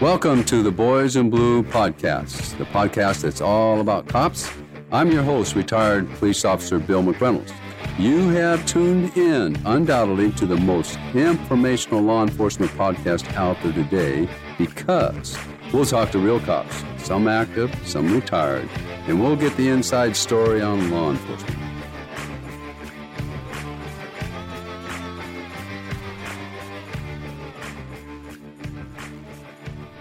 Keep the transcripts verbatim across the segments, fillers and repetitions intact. Welcome to the Boys in Blue podcast, the podcast that's all about cops. I'm your host, retired police officer Bill McReynolds. You have tuned in, undoubtedly, to the most informational law enforcement podcast out there today because we'll talk to real cops, some active, some retired, and we'll get the inside story on law enforcement.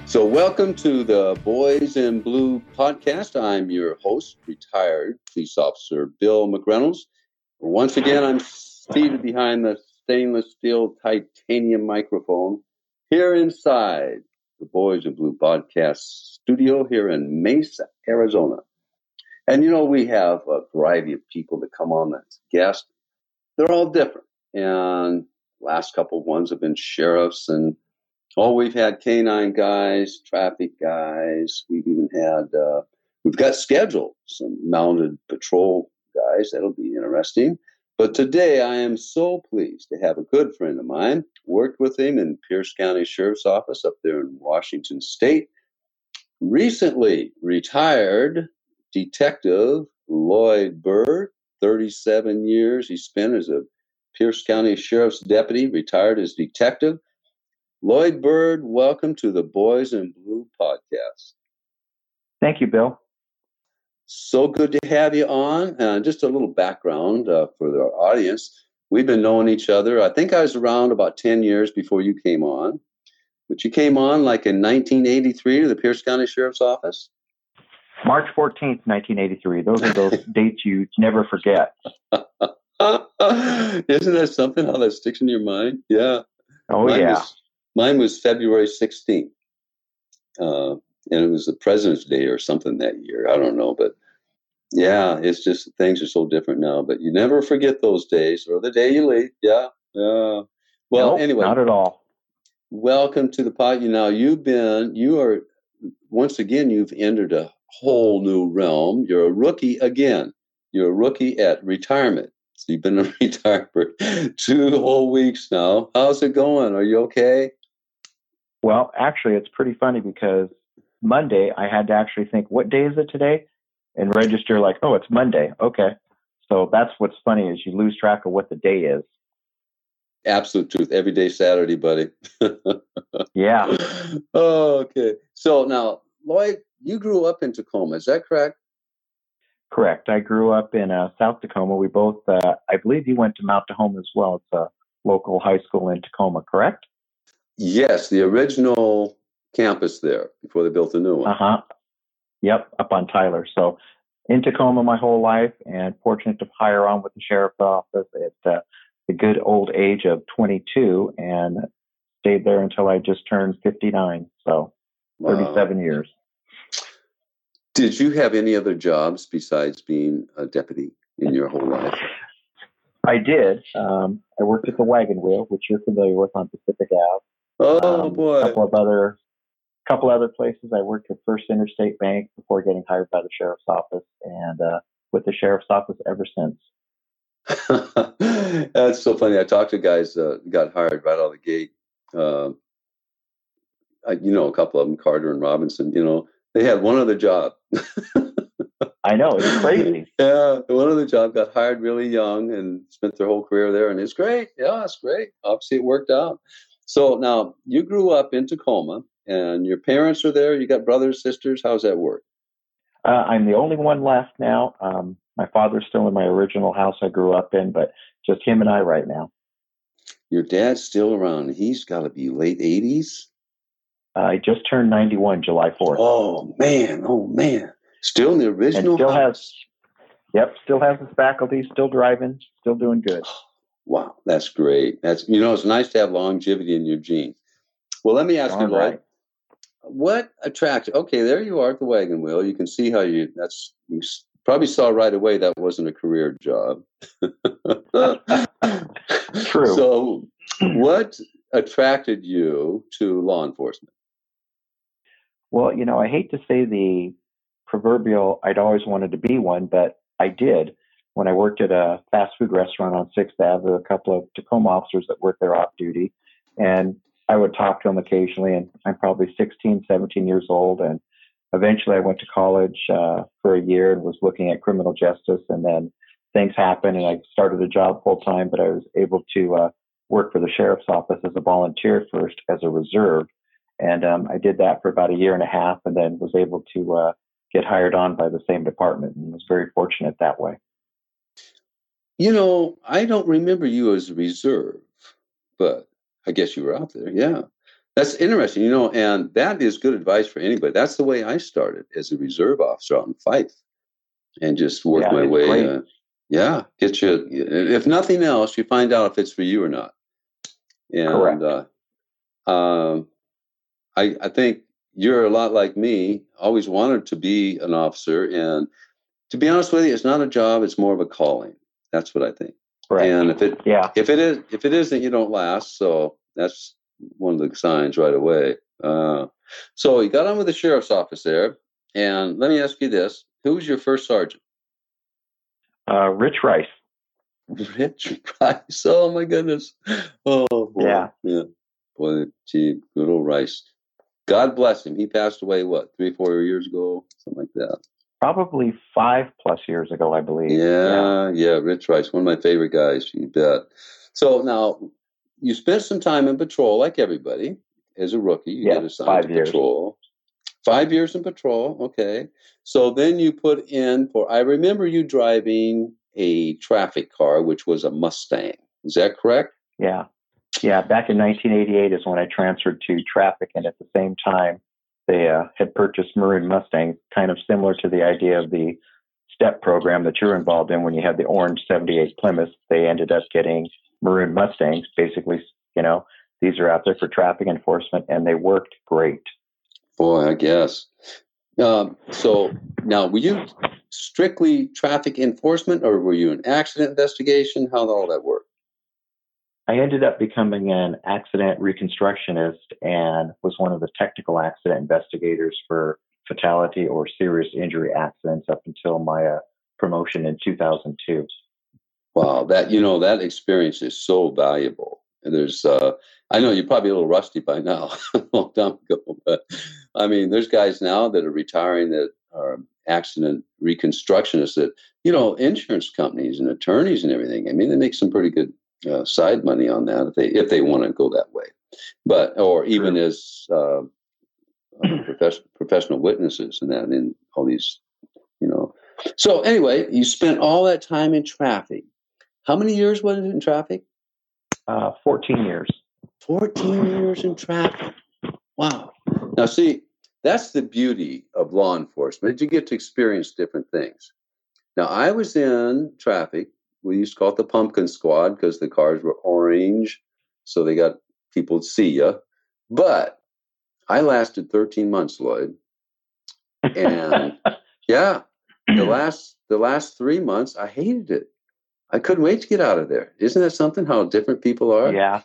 So welcome to the Boys in Blue podcast. I'm your host, retired police officer Bill McReynolds. Once again, I'm seated behind the stainless steel titanium microphone here inside the Boys in Blue podcast studio here in Mesa, Arizona. And, you know, we have a variety of people that come on as guests. They're all different. And last couple ones have been sheriffs and Oh, we've had canine guys, traffic guys. We've even had, uh, we've got scheduled some mounted patrol guys. That'll be interesting. But today I am so pleased to have a good friend of mine. Worked with him in Pierce County Sheriff's Office up there in Washington State. Recently retired detective Lloyd Byrd, thirty-seven years he spent as a Pierce County Sheriff's deputy, retired as detective. Lloyd Byrd, welcome to the Boys in Blue podcast. Thank you, Bill. So good to have you on. Uh, just a little background uh, for our audience. We've been knowing each other. I think I was around about ten years before you came on. But you came on like in nineteen eighty-three to the Pierce County Sheriff's Office? March fourteenth, nineteen eighty-three Those are those dates you never forget. Isn't that something, how that sticks in your mind? Yeah. Oh, Mine yeah. Was- Mine was February sixteenth, uh, and it was the President's Day or something that year. I don't know, but yeah, it's just things are so different now. But you never forget those days or the day you leave. Yeah, yeah. Uh, well, nope, anyway, not at all. Welcome to the pod. You know, you've been, you are once again, you've entered a whole new realm. You're a rookie again. You're a rookie at retirement. So you've been retired for two whole weeks now. How's it going? Are you okay? Well, actually, it's pretty funny because Monday I had to actually think, what day is it today? And register like, oh, it's Monday. Okay. So that's what's funny is you lose track of what the day is. Absolute truth. Every day Saturday, buddy. Yeah. Oh, okay. So now, Lloyd, you grew up in Tacoma. Is that correct? Correct. I grew up in uh, South Tacoma. We both, uh, I believe you went to Mount Tahoma as well. It's a local high school in Tacoma, correct? Yes, the original campus there before they built the new one. Uh-huh. Yep, up on Tyler. So in Tacoma my whole life and fortunate to hire on with the sheriff's office at uh, the good old age of twenty-two and stayed there until I just turned fifty-nine. So thirty-seven wow. years. Did you have any other jobs besides being a deputy in your whole life? I did. Um, I worked at the Wagon Wheel, which you're familiar with on Pacific Avenue. Oh um, boy! A couple of other, couple other places. I worked at First Interstate Bank before getting hired by the sheriff's office, and uh, with the sheriff's office ever since. That's so funny. I talked to guys uh, got hired right out of the gate. Uh, I, you know, a couple of them, Carter and Robinson. You know, they had one other job. I know, it's crazy. Yeah, one other job, got hired really young, and spent their whole career there, and it's great. Yeah, it's great. Obviously, it worked out. So now you grew up in Tacoma and your parents are there. You got brothers, sisters. How's that work? Uh, I'm the only one left now. Um, my father's still in my original house I grew up in, but just him and I right now. Your dad's still around. He's got to be late eighties. Uh, I just turned ninety-one July fourth. Oh, man. Oh, man. Still in the original and still house. Has, yep. Still has his faculty, still driving, still doing good. Wow, that's great. That's, you know, it's nice to have longevity in your genes. Well, let me ask All you, Lloyd, right. what attracted, okay, there you are at the Wagon Wheel. You can see how you, that's, you probably saw right away that wasn't a career job. True. So what attracted you to law enforcement? Well, you know, I hate to say the proverbial, I'd always wanted to be one, but I did. when I worked at a fast food restaurant on sixth avenue, there were a couple of Tacoma officers that worked there off duty. And I would talk to them occasionally, and I'm probably sixteen, seventeen years old. And eventually I went to college uh, for a year and was looking at criminal justice. And then things happened, and I started a job full time, but I was able to uh, work for the sheriff's office as a volunteer first as a reserve. And um, I did that for about a year and a half, and then was able to uh, get hired on by the same department, and was very fortunate that way. You know, I don't remember you as a reserve, but I guess you were out there. Yeah, that's interesting. You know, and that is good advice for anybody. That's the way I started, as a reserve officer out in Fife, and just worked yeah, my way. Uh, yeah, get you. If nothing else, you find out if it's for you or not. And, correct. Uh, um, I, I think you're a lot like me. Always wanted to be an officer, and to be honest with you, it's not a job; it's more of a calling. That's what I think. Right. And if it, yeah. if it is, if it isn't, you don't last. So that's one of the signs right away. Uh, so you got on with the sheriff's office there, and let me ask you this: who was your first sergeant? Uh, Rich Rice. Rich Rice. Oh my goodness. Oh boy. Yeah. Yeah. Boy, gee, good old Rice. God bless him. He passed away, what, three, four years ago? Something like that. Probably five plus years ago, I believe. Yeah, yeah, yeah. Rich Rice, one of my favorite guys, you bet. So now, you spent some time in patrol, like everybody, as a rookie. You yeah, get assigned five to years. patrol. Five years in patrol, okay. So then you put in for, I remember you driving a traffic car, which was a Mustang. Is that correct? Yeah. Yeah, back in nineteen eighty-eight is when I transferred to traffic, and at the same time, they uh, had purchased maroon Mustang, kind of similar to the idea of the STEP program that you're involved in. When you had the orange seventy-eight Plymouth, they ended up getting maroon Mustangs. Basically, you know, these are out there for traffic enforcement, and they worked great. Boy, I guess. Um, so now, were you strictly traffic enforcement, or were you an accident investigation? How did all that work? I ended up becoming an accident reconstructionist and was one of the technical accident investigators for fatality or serious injury accidents up until my uh, promotion in two thousand two. Wow, that you know that experience is so valuable. And there's, uh, I know you're probably a little rusty by now, a long time ago, but I mean, there's guys now that are retiring that are accident reconstructionists that, you know, insurance companies and attorneys and everything. I mean, they make some pretty good. Uh, side money on that if they if they want to go that way, but or even True. as uh, professional professional witnesses and that in all these, you know. So anyway, you spent all that time in traffic. How many years was it in traffic? Uh, fourteen years. Fourteen years in traffic. Wow. Now see, that's the beauty of law enforcement. You get to experience different things. Now I was in traffic. We used to call it the pumpkin squad because the cars were orange, so they got people to see you. But I lasted thirteen months, Lloyd. And yeah, the last the last three months, I hated it. I couldn't wait to get out of there. Isn't that something? How different people are. Yeah,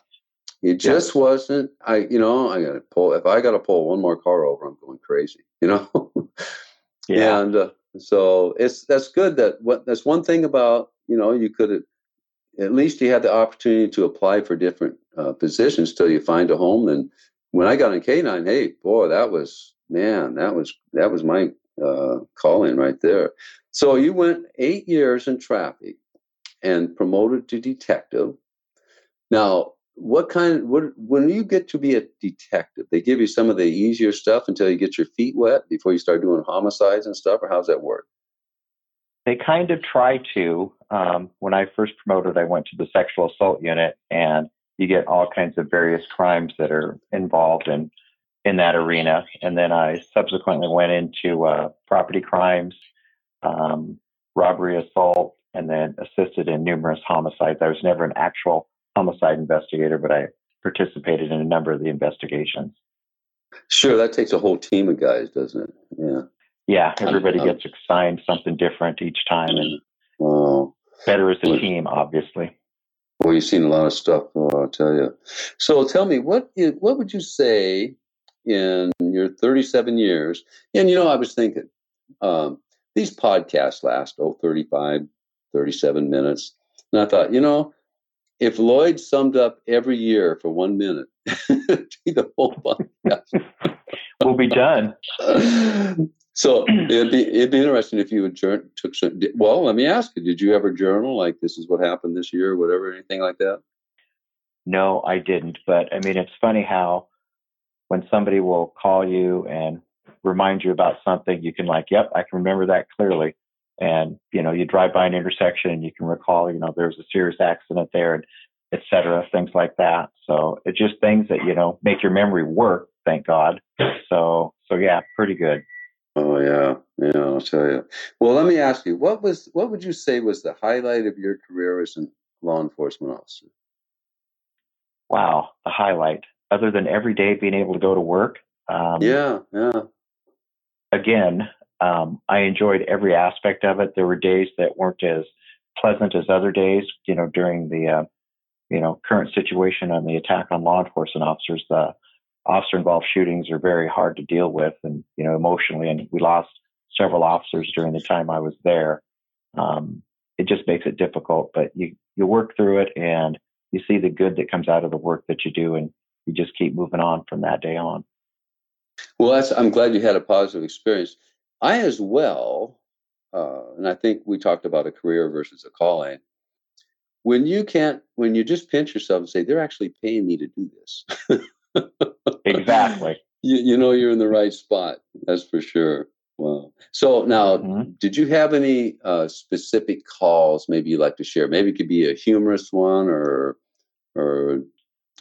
it just yeah. wasn't. I you know I got to pull. If I got to pull one more car over, I'm going crazy. You know. yeah. And uh, so it's that's good that what that's one thing about. You know, you could have, at least you had the opportunity to apply for different uh, positions till you find a home. And when I got in K nine, hey, boy, that was, man, that was, that was my uh, calling right there. So you went eight years in traffic and promoted to detective. Now, what kind, what, when you get to be a detective, they give you some of the easier stuff until you get your feet wet before you start doing homicides and stuff, or how's that work? They kind of try to. Um, when I first promoted, I went to the sexual assault unit, and you get all kinds of various crimes that are involved in, in that arena. And then I subsequently went into uh, property crimes, um, robbery, assault, and then assisted in numerous homicides. I was never an actual homicide investigator, but I participated in a number of the investigations. Sure, that takes a whole team of guys, doesn't it? Yeah. Yeah, everybody gets assigned something different each time, and wow. better as a team, obviously. Well, you've seen a lot of stuff, uh, I'll tell you. So tell me, what is, what would you say in your thirty-seven years? And, you know, I was thinking, um, these podcasts last, oh, 35, thirty-seven minutes. And I thought, you know, if Lloyd summed up every year for one minute, the whole podcast, we'll be done. So it'd be it'd be interesting if you adjourned, took some. Well, let me ask you: did you ever journal like this is what happened this year, or whatever, anything like that? No, I didn't. But I mean, it's funny how when somebody will call you and remind you about something, you can like, yep, I can remember that clearly. And, you know, you drive by an intersection and you can recall, you know, there was a serious accident there, and et cetera, things like that. So it's just things that, you know, make your memory work, thank God. So, so yeah, pretty good. Oh yeah. Yeah. I'll tell you. Well, let me ask you, what was, what would you say was the highlight of your career as a law enforcement officer? Wow. The highlight, other than every day being able to go to work. Um, yeah. Yeah. Again, Um, I enjoyed every aspect of it. There were days that weren't as pleasant as other days, you know, during the, uh, you know, current situation on the attack on law enforcement officers. The officer-involved shootings are very hard to deal with, and, you know, emotionally, and we lost several officers during the time I was there. Um, it just makes it difficult, but you, you work through it and you see the good that comes out of the work that you do, and you just keep moving on from that day on. Well, that's, I'm glad you had a positive experience. I as well, uh, and I think we talked about a career versus a calling. When you can't, when you just pinch yourself and say, they're actually paying me to do this. Exactly. You, you know, you're in the right spot. That's for sure. Wow. So now, mm-hmm. Did you have any uh, specific calls maybe you'd like to share? Maybe it could be a humorous one or or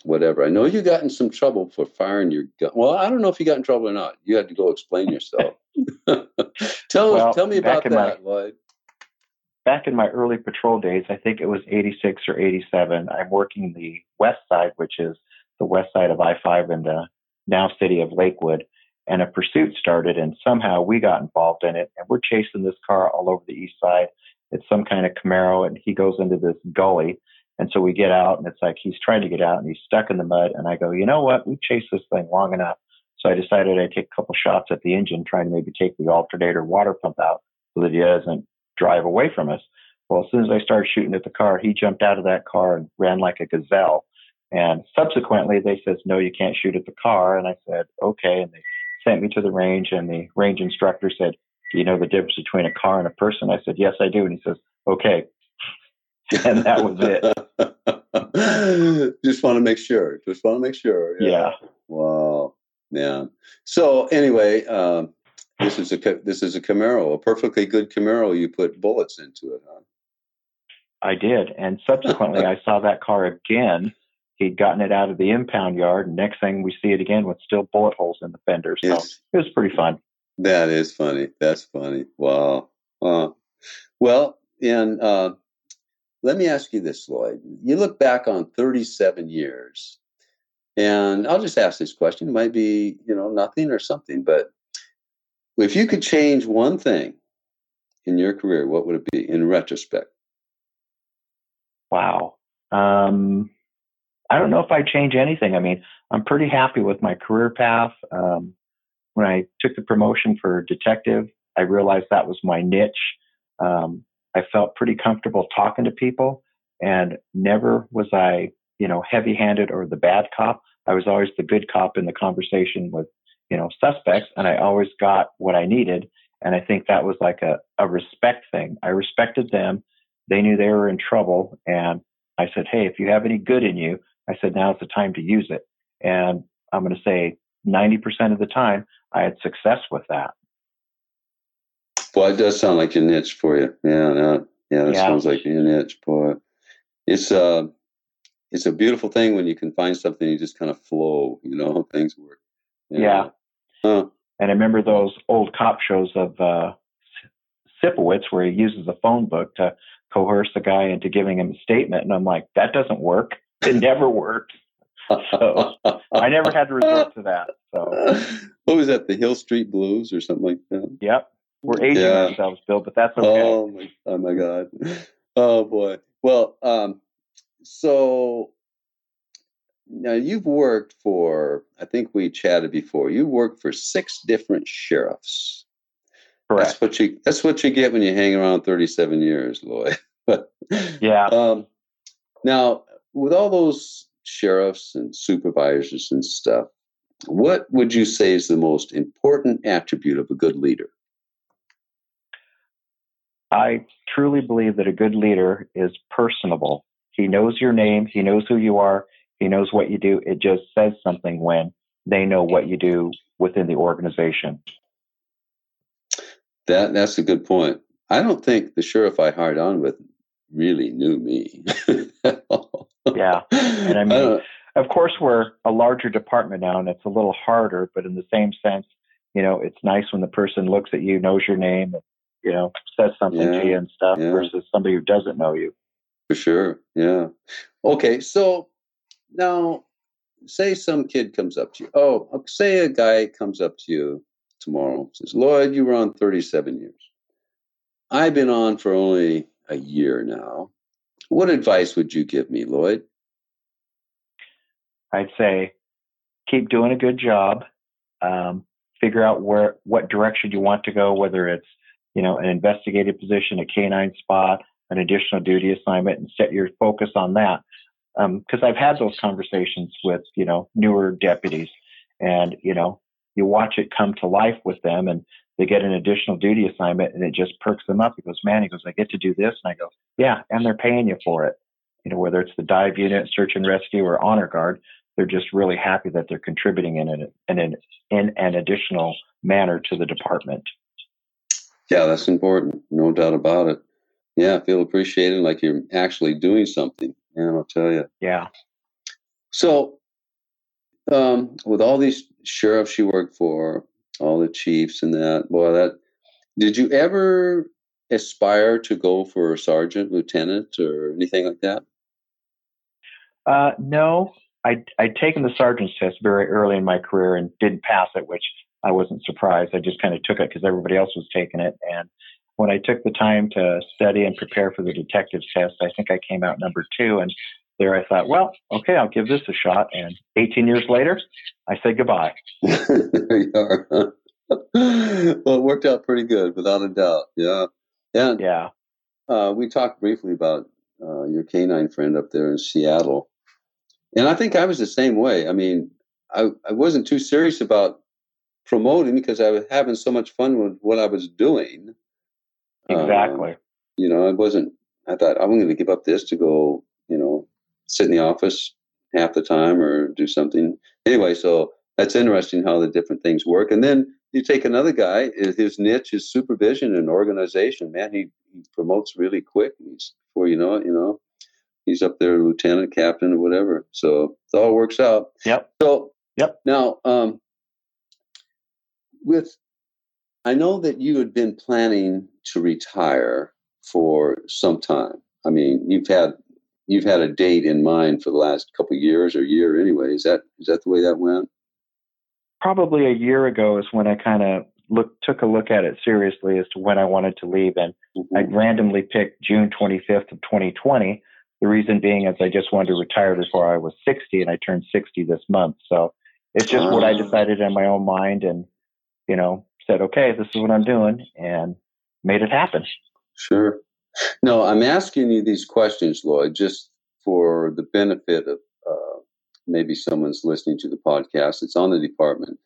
whatever. I know you got in some trouble for firing your gun. Well, I don't know if you got in trouble or not. You had to go explain yourself. tell well, tell me about that, my, Lloyd. Back in my early patrol days, I think it was eighty-six or eighty-seven. I'm working the west side, which is the west side of I five in the now city of Lakewood, and a pursuit started, and somehow we got involved in it, and we're chasing this car all over the east side. It's some kind of Camaro, and he goes into this gully, and so we get out, and it's like he's trying to get out, and he's stuck in the mud, and I go, you know what? We've chased this thing long enough. So I decided I'd take a couple shots at the engine, trying to maybe take the alternator water pump out so that he doesn't drive away from us. Well, as soon as I started shooting at the car, he jumped out of that car and ran like a gazelle. And subsequently, they says, no, you can't shoot at the car. And I said, okay. And they sent me to the range, and the range instructor said, do you know the difference between a car and a person? I said, yes, I do. And he says, okay. And that was it. Just want to make sure. Just want to make sure. Yeah. yeah. Wow. Yeah. So anyway, um, this is a this is a Camaro, a perfectly good Camaro. You put bullets into it, huh? I did, and subsequently, I saw that car again. He'd gotten it out of the impound yard, and next thing we see it again with still bullet holes in the fender. So it's, it was pretty fun. That is funny. That's funny. Wow. Uh, well, and uh, let me ask you this, Lloyd. You look back on thirty-seven years. And I'll just ask this question. It might be, you know, nothing or something, but if you could change one thing in your career, what would it be in retrospect? Wow. Um, I don't know if I'd change anything. I mean, I'm pretty happy with my career path. Um, when I took the promotion for detective, I realized that was my niche. Um, I felt pretty comfortable talking to people, and never was I, you know, heavy-handed or the bad cop. I was always the good cop in the conversation with, you know, suspects, and I always got what I needed. And I think that was like a, a respect thing. I respected them. They knew they were in trouble. And I said, hey, if you have any good in you, I said, now's the time to use it. And I'm going to say ninety percent of the time I had success with that. Well, it does sound like your niche for you. Yeah. No, yeah. That yeah. sounds like your niche, boy. It's, uh, It's a beautiful thing when you can find something, you just kind of flow, you know, things work. You know? Yeah. Huh. And I remember those old cop shows of uh, Sipowicz where he uses a phone book to coerce the guy into giving him a statement. And I'm like, that doesn't work. It never works. So I never had to resort to that. So what was that? The Hill Street Blues or something like that? Yep. We're aging yeah. ourselves, Bill, but that's okay. Oh my, oh my God. Oh boy. Well, um, so now you've worked for, I think we chatted before, you worked for six different sheriffs. Correct. That's what you, that's what you get when you hang around thirty-seven years, Lloyd. Yeah. Um, now, with all those sheriffs and supervisors and stuff, what would you say is the most important attribute of a good leader? I truly believe that a good leader is personable. He knows your name. He knows who you are. He knows what you do. It just says something when they know what you do within the organization. That that's a good point. I don't think the sheriff I hired on with really knew me at all. Yeah. And I mean, uh, of course, we're a larger department now, and it's a little harder, but in the same sense, you know, it's nice when the person looks at you, knows your name, and, you know, says something yeah, to you and stuff yeah. versus somebody who doesn't know you. For sure. Yeah. Okay. So now say some kid comes up to you. Oh, say a guy comes up to you tomorrow, says, Lloyd, you were on thirty-seven years. I've been on for only a year now. What advice would you give me, Lloyd? I'd say keep doing a good job. Um, figure out where what direction you want to go, whether it's, you know, an investigative position, a canine spot, an additional duty assignment, and set your focus on that. Because um, I've had those conversations with, you know, newer deputies, and, you know, you watch it come to life with them, and they get an additional duty assignment, and it just perks them up. He goes, man, he goes, I get to do this. And I go, yeah, and they're paying you for it. You know, whether it's the dive unit, search and rescue, or honor guard, they're just really happy that they're contributing in an, in an, in an additional manner to the department. Yeah, that's important. No doubt about it. Yeah, feel appreciated, like you're actually doing something. Yeah, I'll tell you. Yeah. So, um, with all these sheriffs you work for, all the chiefs and that, boy, that, did you ever aspire to go for a sergeant, lieutenant, or anything like that? Uh, no, I, I'd taken the sergeant's test very early in my career and didn't pass it, which I wasn't surprised. I just kind of took it because everybody else was taking it. And when I took the time to study and prepare for the detective's test, I think I came out number two. And there I thought, well, okay, I'll give this a shot. And eighteen years later, I said goodbye. There you are. Huh? Well, it worked out pretty good, without a doubt. Yeah. And, yeah. Uh, we talked briefly about uh, your canine friend up there in Seattle. And I think I was the same way. I mean, I, I wasn't too serious about promoting because I was having so much fun with what I was doing. Exactly. Uh, you know, it wasn't, I thought, I'm going to give up this to go, you know, sit in the office half the time or do something. Anyway, so that's interesting how the different things work. And then you take another guy, his niche is supervision and organization. Man, he, he promotes really quick. He's, before you know it, you know, he's up there, lieutenant, captain, or whatever. So it all works out. Yep. So yep. Now, um, with, I know that you had been planning to retire for some time. I mean, you've had you've had a date in mind for the last couple of years or year anyway. Is that is that the way that went? Probably a year ago is when I kind of look took a look at it seriously as to when I wanted to leave, and mm-hmm. I randomly picked June twenty-fifth of twenty twenty. The reason being is I just wanted to retire before I was sixty, and I turned sixty this month. So it's just uh. what I decided in my own mind, and you know. Said, okay, this is what I'm doing, and made it happen. Sure. No, I'm asking you these questions, Lloyd, just for the benefit of uh, maybe someone's listening to the podcast. It's on the department.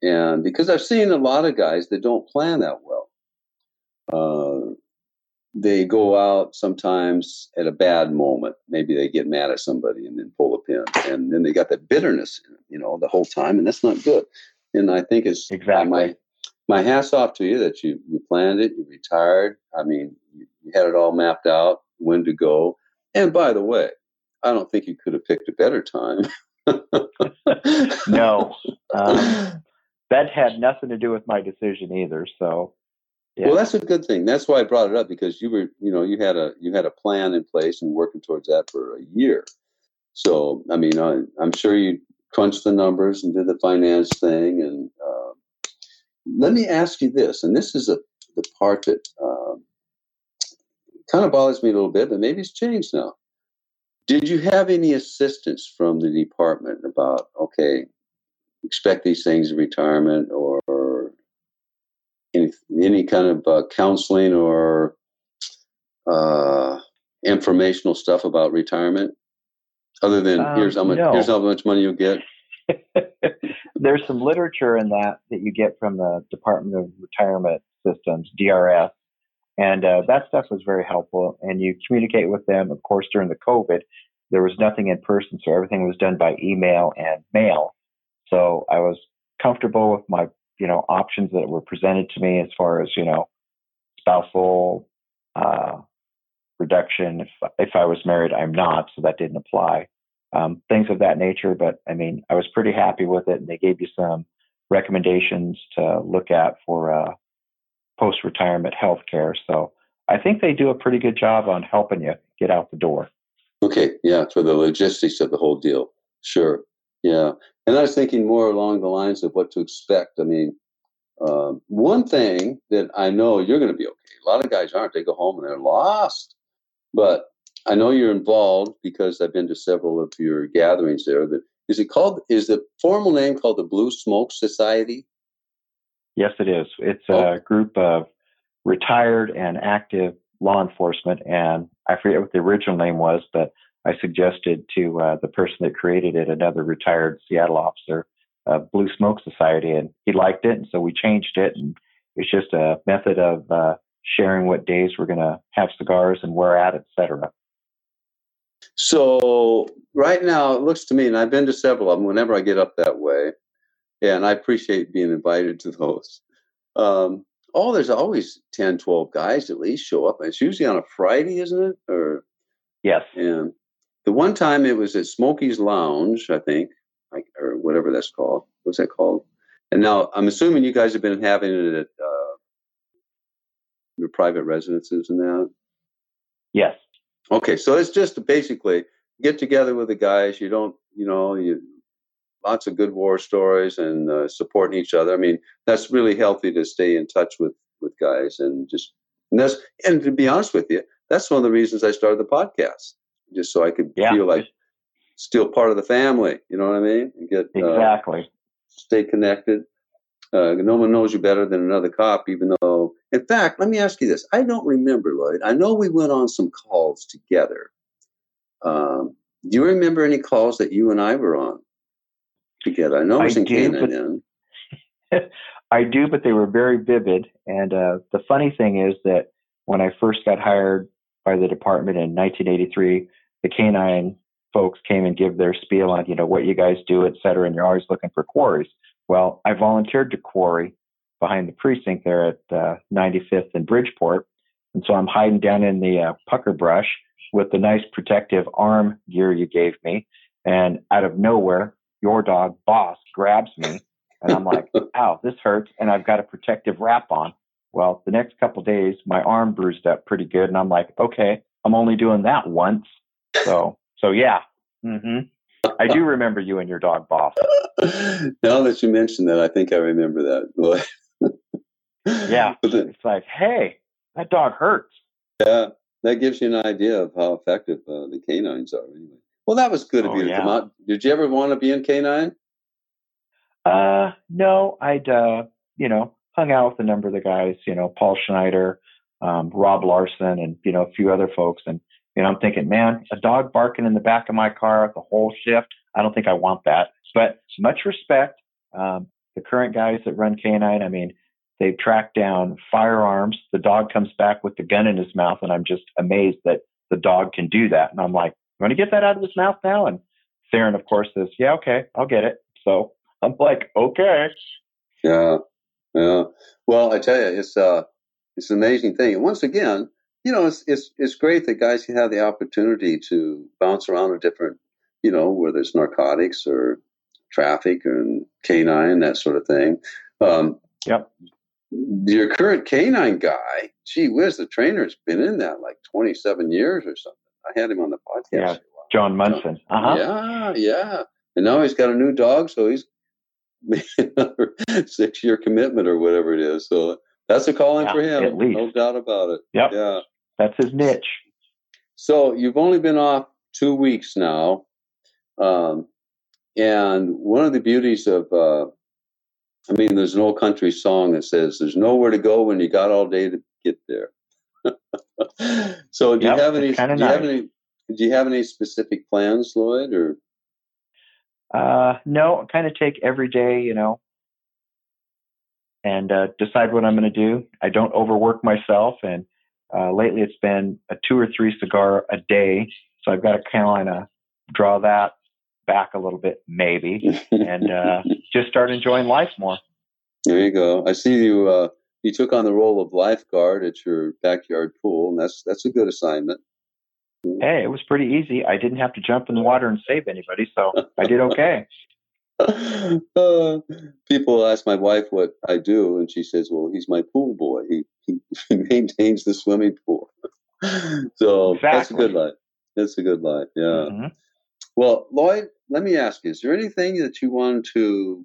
And because I've seen a lot of guys that don't plan that well. Uh, they go out sometimes at a bad moment. Maybe they get mad at somebody and then pull a pin. And then they got that bitterness, you know, the whole time, and that's not good. And I think it's exactly my... My hat's off to you that you, you planned it, you retired. I mean, you, you had it all mapped out, when to go. And by the way, I don't think you could have picked a better time. No. Um, that had nothing to do with my decision either. So, yeah. Well, that's a good thing. That's why I brought it up, because you were, you know, you had a you had a plan in place and working towards that for a year. So, I mean, I, I'm sure you crunched the numbers and did the finance thing and, uh, let me ask you this, and this is a, the part that um, kind of bothers me a little bit, but maybe it's changed now. Did you have any assistance from the department about, okay, expect these things in retirement, or, or any, any kind of uh, counseling or uh, informational stuff about retirement other than um, here's, how much, no. here's how much money you get? There's some literature in that that you get from the Department of Retirement Systems, D R S, and uh, that stuff was very helpful. And you communicate with them, of course, during the COVID. There was nothing in person, so everything was done by email and mail. So I was comfortable with my, you know, options that were presented to me as far as, you know, spousal uh, reduction. If, if I was married, I'm not, so that didn't apply. Um, things of that nature. But I mean, I was pretty happy with it. And they gave you some recommendations to look at for uh, post-retirement health care. So I think they do a pretty good job on helping you get out the door. Okay. Yeah. For the logistics of the whole deal. Sure. Yeah. And I was thinking more along the lines of what to expect. I mean, uh, one thing that I know you're going to be okay. A lot of guys aren't. They go home and they're lost. But I know you're involved because I've been to several of your gatherings there. That is it called? Is the formal name called the Blue Smoke Society? Yes, it is. It's oh. a group of retired and active law enforcement, and I forget what the original name was, but I suggested to uh, the person that created it, another retired Seattle officer, uh, Blue Smoke Society, and he liked it, and so we changed it. And it's just a method of uh, sharing what days we're going to have cigars and where at, et cetera. So right now, it looks to me, and I've been to several of them whenever I get up that way, and I appreciate being invited to those. Um, oh, there's always ten, twelve guys at least show up. It's usually on a Friday, isn't it? Or yes. And the one time it was at Smokey's Lounge, I think, like or whatever that's called. What's that called? And now I'm assuming you guys have been having it at uh, your private residences and that? Yes. Okay, so it's just basically get together with the guys. You don't, you know, you lots of good war stories and uh, supporting each other. I mean, that's really healthy to stay in touch with, with guys and just and that's and to be honest with you, that's one of the reasons I started the podcast, just so I could yeah. feel like still part of the family. You know what I mean? And get exactly uh, stay connected. Uh, no one knows you better than another cop, even though, in fact, let me ask you this. I don't remember, Lloyd. I know we went on some calls together. Um, do you remember any calls that you and I were on together? I know it was I in do, Canaan. But, I do, but they were very vivid. And uh, the funny thing is that when I first got hired by the department in nineteen eighty-three, the canine folks came and give their spiel on, you know, what you guys do, et cetera, and you're always looking for quarries. Well, I volunteered to quarry behind the precinct there at uh, ninety-fifth and Bridgeport. And so I'm hiding down in the uh, pucker brush with the nice protective arm gear you gave me. And out of nowhere, your dog, Boss, grabs me. And I'm like, ow, this hurts. And I've got a protective wrap on. Well, the next couple of days, my arm bruised up pretty good. And I'm like, okay, I'm only doing that once. So, so yeah. Mm-hmm. I do remember you and your dog, Bob. Now that you mention that, I think I remember that. Yeah. Then, it's like, hey, that dog hurts. Yeah. That gives you an idea of how effective uh, the canines are. Anyway. Well, that was good of oh, you to yeah. come out. Did you ever want to be in canine? Uh, no, I'd, uh, you know, hung out with a number of the guys, you know, Paul Schneider, um, Rob Larson, and, you know, a few other folks. And, you know, I'm thinking, man, a dog barking in the back of my car the whole shift. I don't think I want that. But much respect. Um, the current guys that run K nine, I mean, they've tracked down firearms. The dog comes back with the gun in his mouth, and I'm just amazed that the dog can do that. And I'm like, you want to get that out of his mouth now? And Theron, of course, says, yeah, okay, I'll get it. So I'm like, okay. Yeah. Yeah. Well, I tell you, it's uh, it's an amazing thing. And once again, you know, it's it's it's great that guys can have the opportunity to bounce around a different, you know, whether it's narcotics or traffic and canine, that sort of thing. Um, yep. Your current canine guy, gee whiz, the trainer's been in that like twenty-seven years or something. I had him on the podcast. Yeah, John Munson. Uh-huh. Yeah, yeah. And now he's got a new dog, so he's made another six-year commitment or whatever it is. So that's a call in yeah, for him, at least. No doubt about it. Yep. Yeah. That's his niche. So you've only been off two weeks now. Um, and one of the beauties of, uh, I mean, there's an old country song that says, there's nowhere to go when you got all day to get there. So do yep, you have any? Do you nice. have any? Do you have any specific plans, Lloyd? Or uh, no, kind of take every day, you know, and uh, decide what I'm going to do. I don't overwork myself, and uh, lately it's been a two or three cigar a day. So I've got to kind of draw that back a little bit, maybe, and uh, just start enjoying life more. There you go. I see you. Uh, you took on the role of lifeguard at your backyard pool, and that's that's a good assignment. Hey, it was pretty easy. I didn't have to jump in the water and save anybody, so I did okay. Uh, people ask my wife what I do, and she says, "Well, he's my pool boy. He he, he maintains the swimming pool." So exactly. That's a good life. That's a good life. Yeah. Mm-hmm. Well, Lloyd, let me ask you: is there anything that you want to?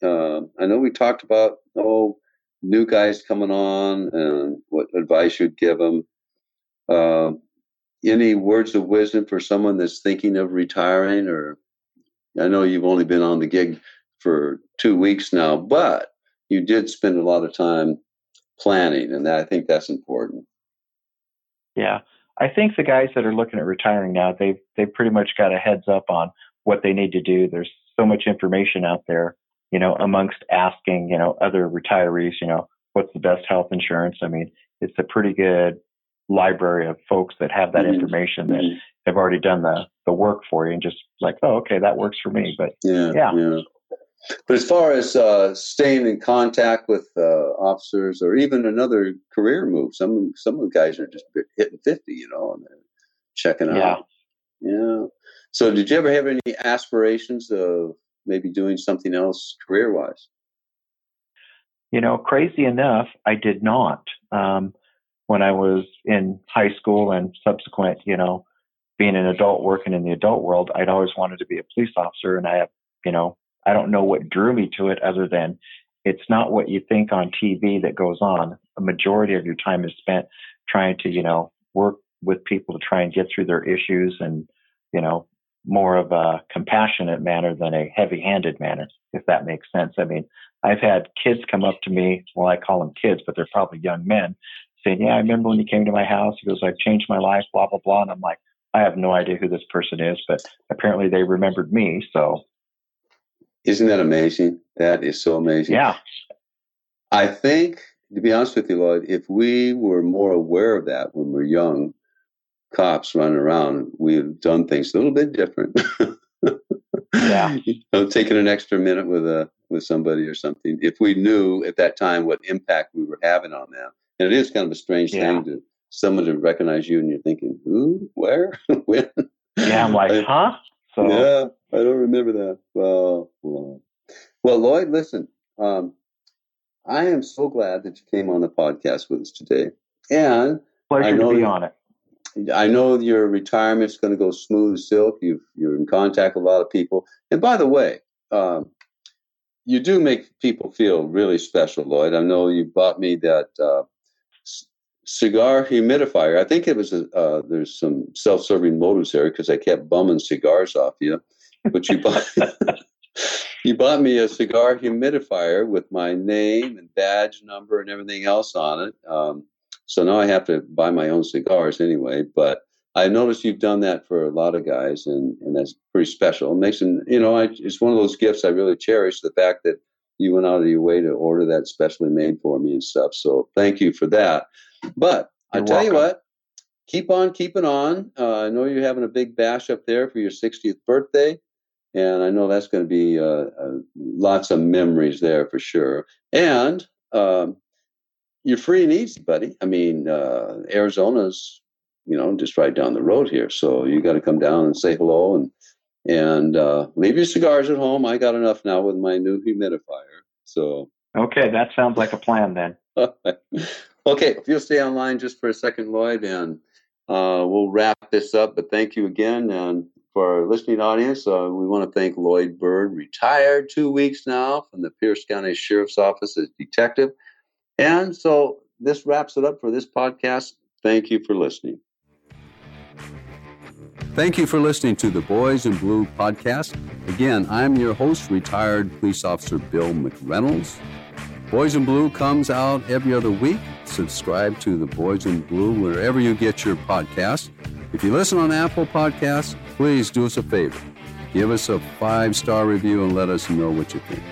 Uh, I know we talked about oh, new guys coming on, and what advice you'd give them. Uh, any words of wisdom for someone that's thinking of retiring? Or I know you've only been on the gig for two weeks now, but you did spend a lot of time planning, and that, I think that's important. Yeah. I think the guys that are looking at retiring now, they've, they've pretty much got a heads up on what they need to do. There's so much information out there, you know, amongst asking, you know, other retirees, you know, what's the best health insurance? I mean, it's a pretty good library of folks that have that mm-hmm. information that mm-hmm. have already done the, the work for you, and just like, oh, okay, that works for me. But yeah. yeah. yeah. But as far as uh, staying in contact with uh, officers, or even another career move, some some of the guys are just hitting fifty, you know, and they're checking yeah. out. Yeah. So, did you ever have any aspirations of maybe doing something else career-wise? You know, crazy enough, I did not. Um, when I was in high school and subsequent, you know, being an adult working in the adult world, I'd always wanted to be a police officer, and I have, you know. I don't know what drew me to it other than it's not what you think on T V that goes on. A majority of your time is spent trying to, you know, work with people to try and get through their issues, and, you know, more of a compassionate manner than a heavy-handed manner, if that makes sense. I mean, I've had kids come up to me, well, I call them kids, but they're probably young men, saying, yeah, I remember when you came to my house, he goes, I've changed my life, blah, blah, blah. And I'm like, I have no idea who this person is, but apparently they remembered me, so... Isn't that amazing? That is so amazing. Yeah. I think, to be honest with you, Lloyd, if we were more aware of that when we were young cops running around, we would have done things a little bit different. Yeah. You know, taking an extra minute with a with somebody or something. If we knew at that time what impact we were having on them. And it is kind of a strange yeah. thing to someone to recognize you and you're thinking, who, where, when? Yeah, I'm like, I, huh? So, yeah. I don't remember that. Well, well, well Lloyd, listen, um, I am so glad that you came on the podcast with us today. And pleasure I know to be on it. I know your retirement's going to go smooth as silk. You've, you're in contact with a lot of people. And by the way, um, you do make people feel really special, Lloyd. I know you bought me that uh, c- cigar humidifier. I think it was a, uh, there's some self-serving motives there because I kept bumming cigars off you. But you bought you bought me a cigar humidifier with my name and badge number and everything else on it. Um, so now I have to buy my own cigars anyway. But I noticed you've done that for a lot of guys, and, and that's pretty special. It makes them, you know, I, it's one of those gifts I really cherish. The fact that you went out of your way to order that specially made for me and stuff. So thank you for that. But I tell you what. Keep on keeping on. Uh, I know you're having a big bash up there for your sixtieth birthday. And I know that's going to be uh, uh, lots of memories there for sure. And um, you're free and easy, buddy. I mean, uh, Arizona's, you know, just right down the road here. So you got to come down and say hello and and uh, leave your cigars at home. I got enough now with my new humidifier. So okay, that sounds like a plan then. Okay, if you'll stay online just for a second, Lloyd, and uh, we'll wrap this up. But thank you again, and. For our listening audience, uh, we want to thank Lloyd Byrd, retired two weeks now from the Pierce County Sheriff's Office as detective. And so this wraps it up for this podcast. Thank you for listening. Thank you for listening to the Boys in Blue podcast. Again, I'm your host, retired police officer Bill McReynolds. Boys in Blue comes out every other week. Subscribe to the Boys in Blue wherever you get your podcast. If you listen on Apple Podcasts, please do us a favor. Give us a five-star review and let us know what you think.